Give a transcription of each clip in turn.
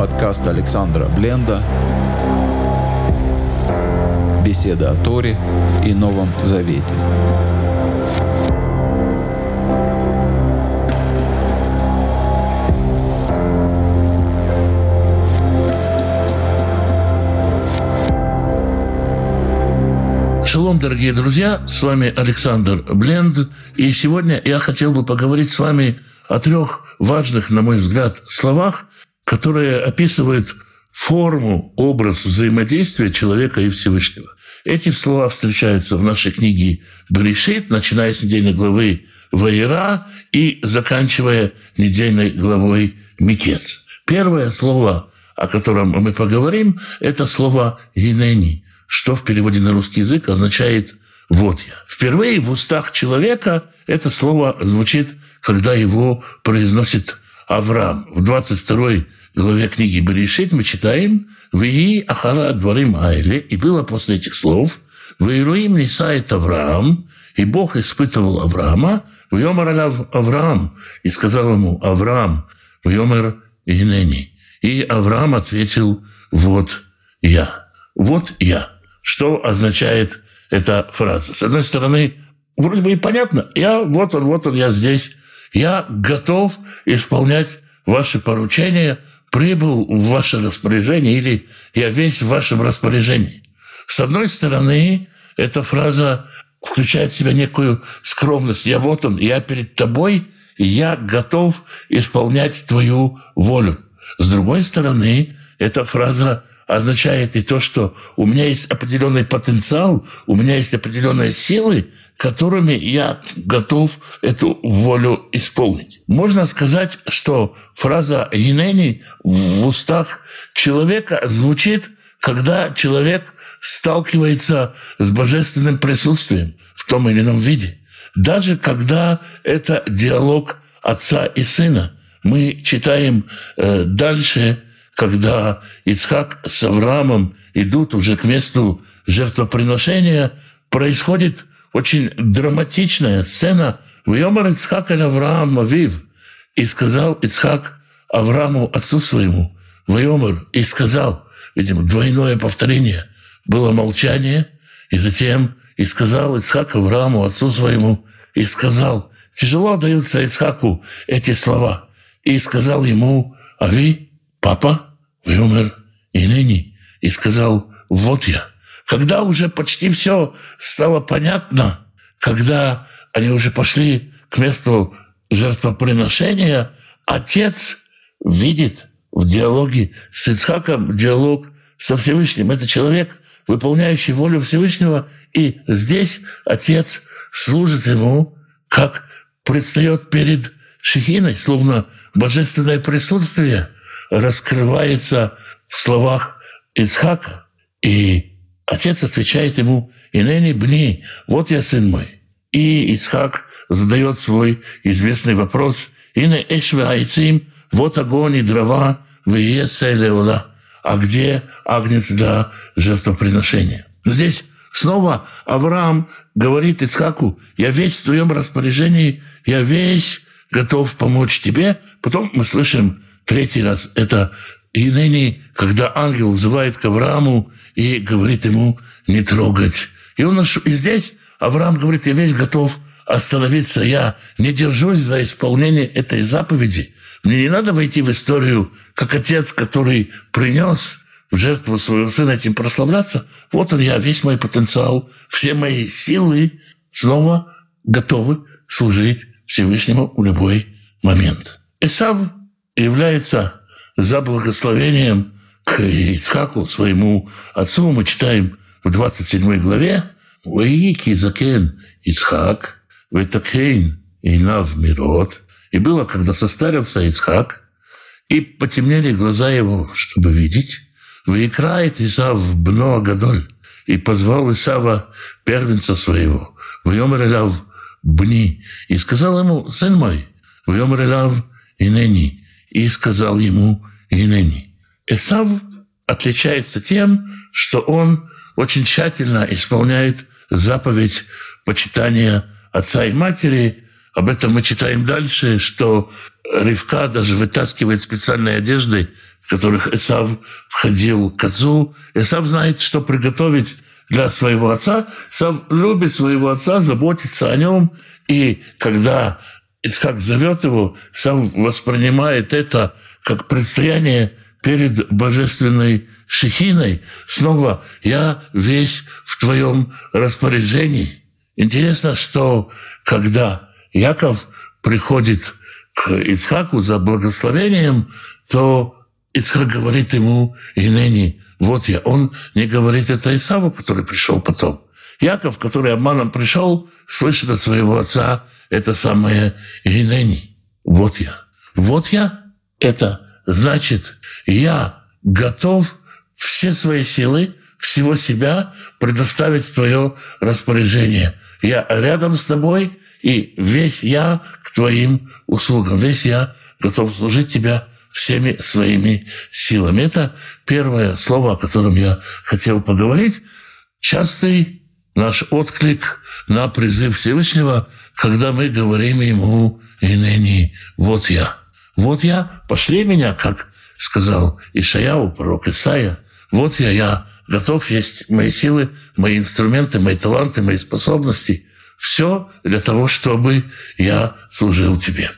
подкаст Александра Бленда «Беседа о Торе и Новом Завете». Шалом, дорогие друзья, с вами Александр Бленд, и сегодня я хотел бы поговорить с вами о трех важных, на мой взгляд, словах, которые описывают форму, образ взаимодействия человека и Всевышнего. Эти слова встречаются в нашей книге «Бришит», начиная с недельной главы «Вайера» и заканчивая недельной главой «Микец». Первое слово, о котором мы поговорим, это слово «гинени», что в переводе на русский язык означает «вот я». Впервые в устах человека это слово звучит, когда его произносит Авраам. В 22 главе книги «Берешит» мы читаем «Вии ахара дворим айли» и было после этих слов «Вейруим нисает Авраам» и Бог испытывал Авраама «Вьомар аляв Авраам» и сказал ему «Авраам, вьомар гинени». И Авраам ответил «Вот я». «Вот я». Что означает эта фраза? С одной стороны, вроде бы и понятно. Я вот он, я здесь. Я готов исполнять ваши поручения, прибыл в ваше распоряжение или я весь в вашем распоряжении. С одной стороны, эта фраза включает в себя некую скромность. Я вот он, я перед тобой, я готов исполнять твою волю. С другой стороны, эта фраза означает и то, что у меня есть определенный потенциал, у меня есть определенные силы, которыми я готов эту волю исполнить. Можно сказать, что фраза «гинени» в устах человека звучит, когда человек сталкивается с божественным присутствием в том или ином виде. Даже когда это диалог отца и сына. Мы читаем дальше, когда Ицхак с Авраамом идут уже к месту жертвоприношения, происходит очень драматичная сцена. «Вьомар Ицхак эль Авраам авив» и сказал Ицхак Аврааму, отцу своему, «Вьомар» и сказал, видимо, двойное повторение, было молчание, и затем и сказал Ицхак Аврааму, отцу своему, и сказал, тяжело даются Ицхаку эти слова, и сказал ему «Ави» «Папа, вьомар гинени» и сказал «Вот я». Когда уже почти все стало понятно, когда они уже пошли к месту жертвоприношения, отец видит в диалоге с Ицхаком диалог со Всевышним. Это человек, выполняющий волю Всевышнего, и здесь отец служит ему, как предстает перед Шехиной, словно божественное присутствие раскрывается в словах Ицхака, и отец отвечает ему «Инени бни, вот я, сын мой». И Ицхак задает свой известный вопрос «Ине эш веайцим, вот огонь и дрова, вие селеула». А где агнец для жертвоприношения? Здесь снова Авраам говорит Ицхаку «Я весь в твоем распоряжении, я весь готов помочь тебе». Потом мы слышим третий раз это «Гинени», когда ангел взывает к Аврааму и говорит ему не трогать. И здесь Авраам говорит, я весь готов остановиться, я не держусь за исполнение этой заповеди. Мне не надо войти в историю, как отец, который принес в жертву своего сына, этим прославляться. Вот он я, весь мой потенциал, все мои силы снова готовы служить Всевышнему в любой момент. Эсав является за благословением к Ицхаку, своему отцу. Мы читаем в 27 главе «Ваики закен Ицхак, вэтакейн инав мирот». И было, когда состарился Ицхак, и потемнели глаза его, чтобы видеть. «Ваикрает Исав бно гадоль». И позвал Исава, первенца своего, «Вьомар эляв бни». И сказал ему, «Сын мой, вьомар эляв инени». И сказал ему «Гинени». Эсав отличается тем, что он очень тщательно исполняет заповедь почитания отца и матери. Об этом мы читаем дальше, что Ривка даже вытаскивает специальные одежды которых Эсав входил к отцу. Эсав знает, что приготовить для своего отца. Эсав любит своего отца, заботится о нем. И когда Ицхак зовет его, Эсав воспринимает это как предстояние перед божественной Шехиной. Снова «я весь в твоем распоряжении». Интересно, что когда Яков приходит к Ицхаку за благословением, то Ицхак говорит ему: «Инени, вот я». Он не говорит это Эсаву, который пришел потом. Яков, который обманом пришел, слышит от своего отца это самое «Инени, вот я». «Вот я» — это значит, я готов все свои силы, всего себя предоставить в твое распоряжение. Я рядом с тобой, и весь я к твоим услугам. Весь я готов служить тебя всеми своими силами. Это первое слово, о котором я хотел поговорить. Частый наш отклик на призыв Всевышнего, когда мы говорим ему «Инени, вот я». «Вот я, пошли меня», как сказал Ишаяу, пророк Исаия. «Вот я готов, есть мои силы, мои инструменты, мои таланты, мои способности. Все для того, чтобы я служил тебе».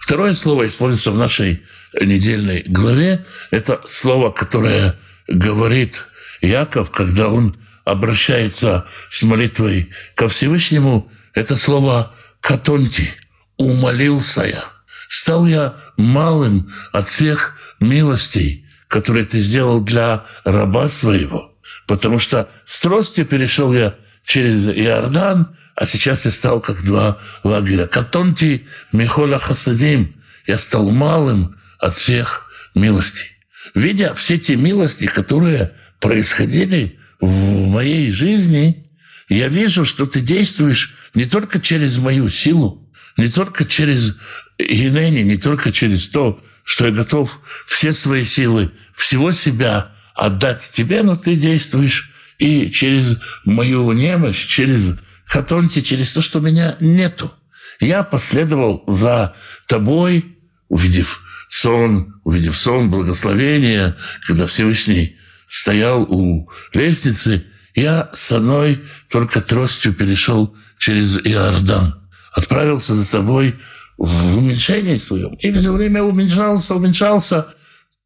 Второе слово используется в нашей недельной главе. Это слово, которое говорит Яков, когда он обращается с молитвой ко Всевышнему. Это слово «катонти» – «умолился я». «Стал я малым от всех милостей, которые ты сделал для раба своего, потому что с тростью перешел я через Иордан, а сейчас я стал как два лагеря. Катонти михоля хасадим, я стал малым от всех милостей». Видя все те милости, которые происходили в моей жизни, я вижу, что ты действуешь не только через мою силу, не только через «Инени», не только через то, что я готов все свои силы, всего себя отдать тебе, но ты действуешь и через мою немощь, через «катонти», через то, что меня нету. Я последовал за тобой, увидев сон, благословение, когда Всевышний стоял у лестницы, я с одной только тростью перешел через Иордан. Отправился за тобой в уменьшении своем. И все время уменьшался.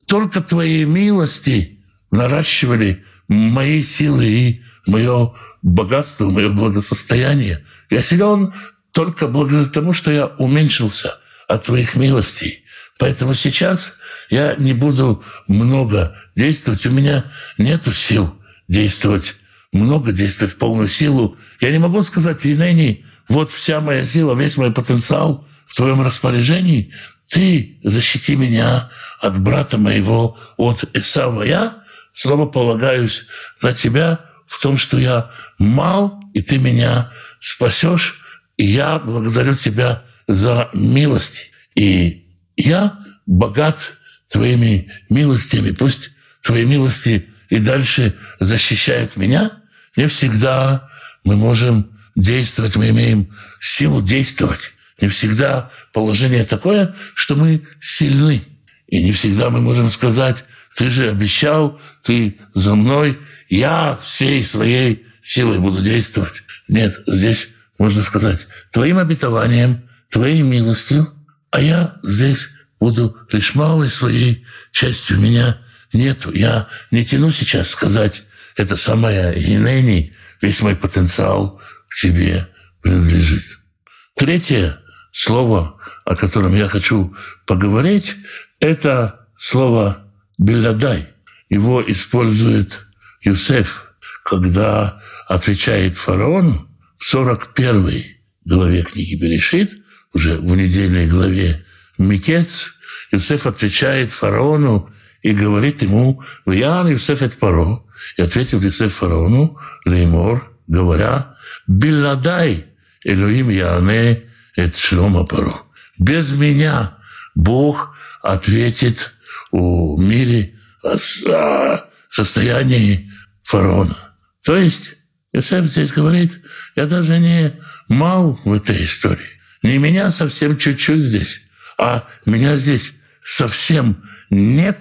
Только твои милости наращивали мои силы и мое богатство, мое благосостояние. Я силен только благодаря тому, что я уменьшился от твоих милостей. Поэтому сейчас я не буду много действовать. У меня нету сил действовать много, действовать в полную силу. Я не могу сказать: «Инени, вот вся моя сила, весь мой потенциал в твоем распоряжении. Ты защити меня от брата моего, от Эсава. Я снова полагаюсь на тебя в том, что я мал, и ты меня спасешь. И я благодарю тебя за милость. И я богат твоими милостями. Пусть твои милости и дальше защищают меня». Не всегда мы можем действовать, мы имеем силу действовать. Не всегда положение такое, что мы сильны. И не всегда мы можем сказать: «Ты же обещал, ты за мной, я всей своей силой буду действовать». Нет, здесь можно сказать: «Твоим обетованием, твоей милостью, а я здесь буду лишь малой своей частью, меня нету». Я не тяну сейчас сказать это самое «Инени, весь мой потенциал тебе принадлежит». Третье слово, о котором я хочу поговорить, это слово «белядай». Его использует Йосеф, когда отвечает фараону в 41 главе книги Берешит, уже в недельной главе Микец. Йосеф отвечает фараону и говорит ему: «Виян Йосеф эт паро». И ответил Йосеф фараону, леймор, говоря: «Белядай, Элоим яане эт шлома паро». «Без меня Бог ответит о мире, о состоянии фараона». То есть Йосеф здесь говорит: я даже не мал в этой истории. Не меня совсем чуть-чуть здесь, а меня здесь совсем нет.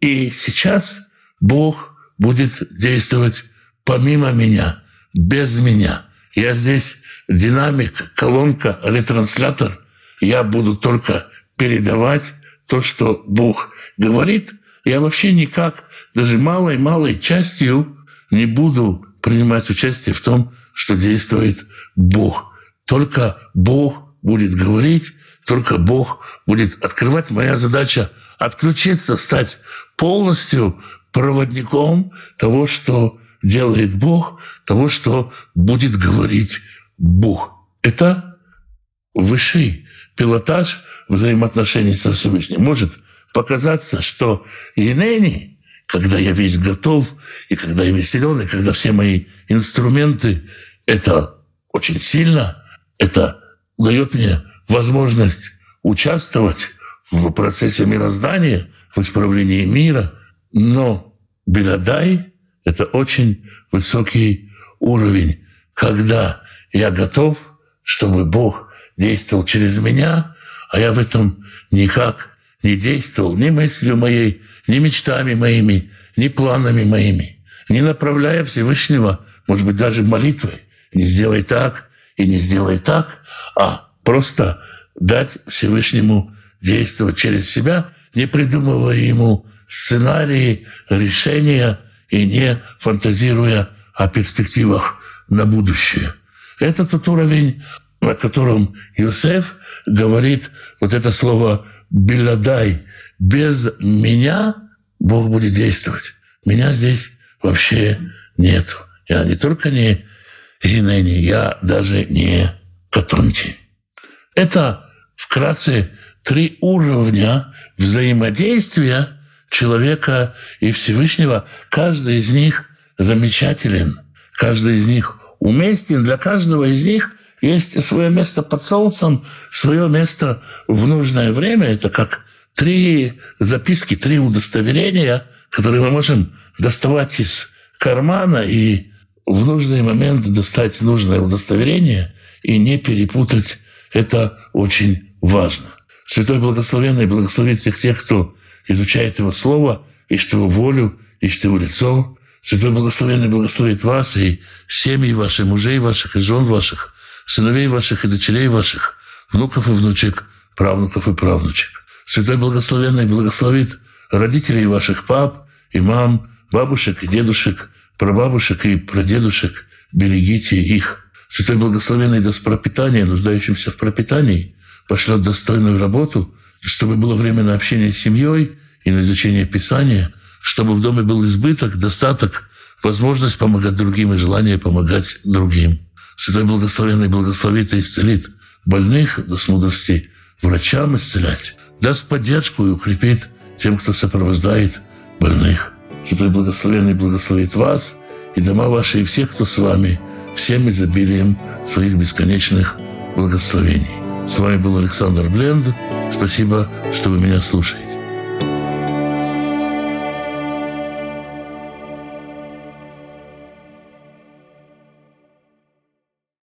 И сейчас Бог будет действовать помимо меня, без меня. Я здесь динамик, колонка, ретранслятор. Я буду только передавать то, что Бог говорит. Я вообще никак, даже малой-малой частью не буду принимать участие в том, что действует Бог. Только Бог будет говорить, только Бог будет открывать. Моя задача — отключиться, стать полностью проводником того, что делает Бог, того, что будет говорить Бог. Это высший пилотаж взаимоотношений со Всевышним. Может показаться, что «енени», когда я весь готов, и когда я весь силен, и когда все мои инструменты, это очень сильно, это дает мне возможность участвовать в процессе мироздания, в исправлении мира. Но белядай — это очень высокий уровень, когда я готов, чтобы Бог действовал через меня, а я в этом никак не действовал ни мыслью моей, ни мечтами моими, ни планами моими, не направляя Всевышнего, может быть, даже молитвой, не сделай так и не сделай так, а просто дать Всевышнему действовать через себя, не придумывая ему сценарии, решения и не фантазируя о перспективах на будущее. Это тот уровень, о котором Йосеф говорит вот это слово «белядай», без меня Бог будет действовать. Меня здесь вообще нет. Я не только не инени, я даже не катонти. Это вкратце три уровня взаимодействия человека и Всевышнего. Каждый из них замечателен, каждый из них уместен. Для каждого из них есть свое место под солнцем, свое место в нужное время. Это как три записки, три удостоверения, которые мы можем доставать из кармана и в нужный момент достать нужное удостоверение и не перепутать. Это очень важно. Святой Благословенный благословит всех тех, кто изучает Его Слово, ищет Его волю, ищет Его лицо. Святой Благословенный благословит вас и семьи ваши, мужей ваших и жен ваших, сыновей ваших и дочерей ваших, внуков и внучек, правнуков и правнучек. Святой Благословенный благословит родителей ваших пап и мам, бабушек и дедушек, прабабушек и прадедушек, берегите их. Святой Благословенный даст пропитание нуждающимся в пропитании, пошлет достойную работу, чтобы было время на общение с семьей и на изучение Писания, чтобы в доме был избыток, достаток, возможность помогать другим и желание помогать другим. Святой Благословенный благословит и исцелит больных, даст мудрости врачам исцелять, даст поддержку и укрепит тем, кто сопровождает больных. Святой Благословенный благословит вас и дома ваши, и всех, кто с вами, всем изобилием своих бесконечных благословений. С вами был Александр Бленд. Спасибо, что вы меня слушаете.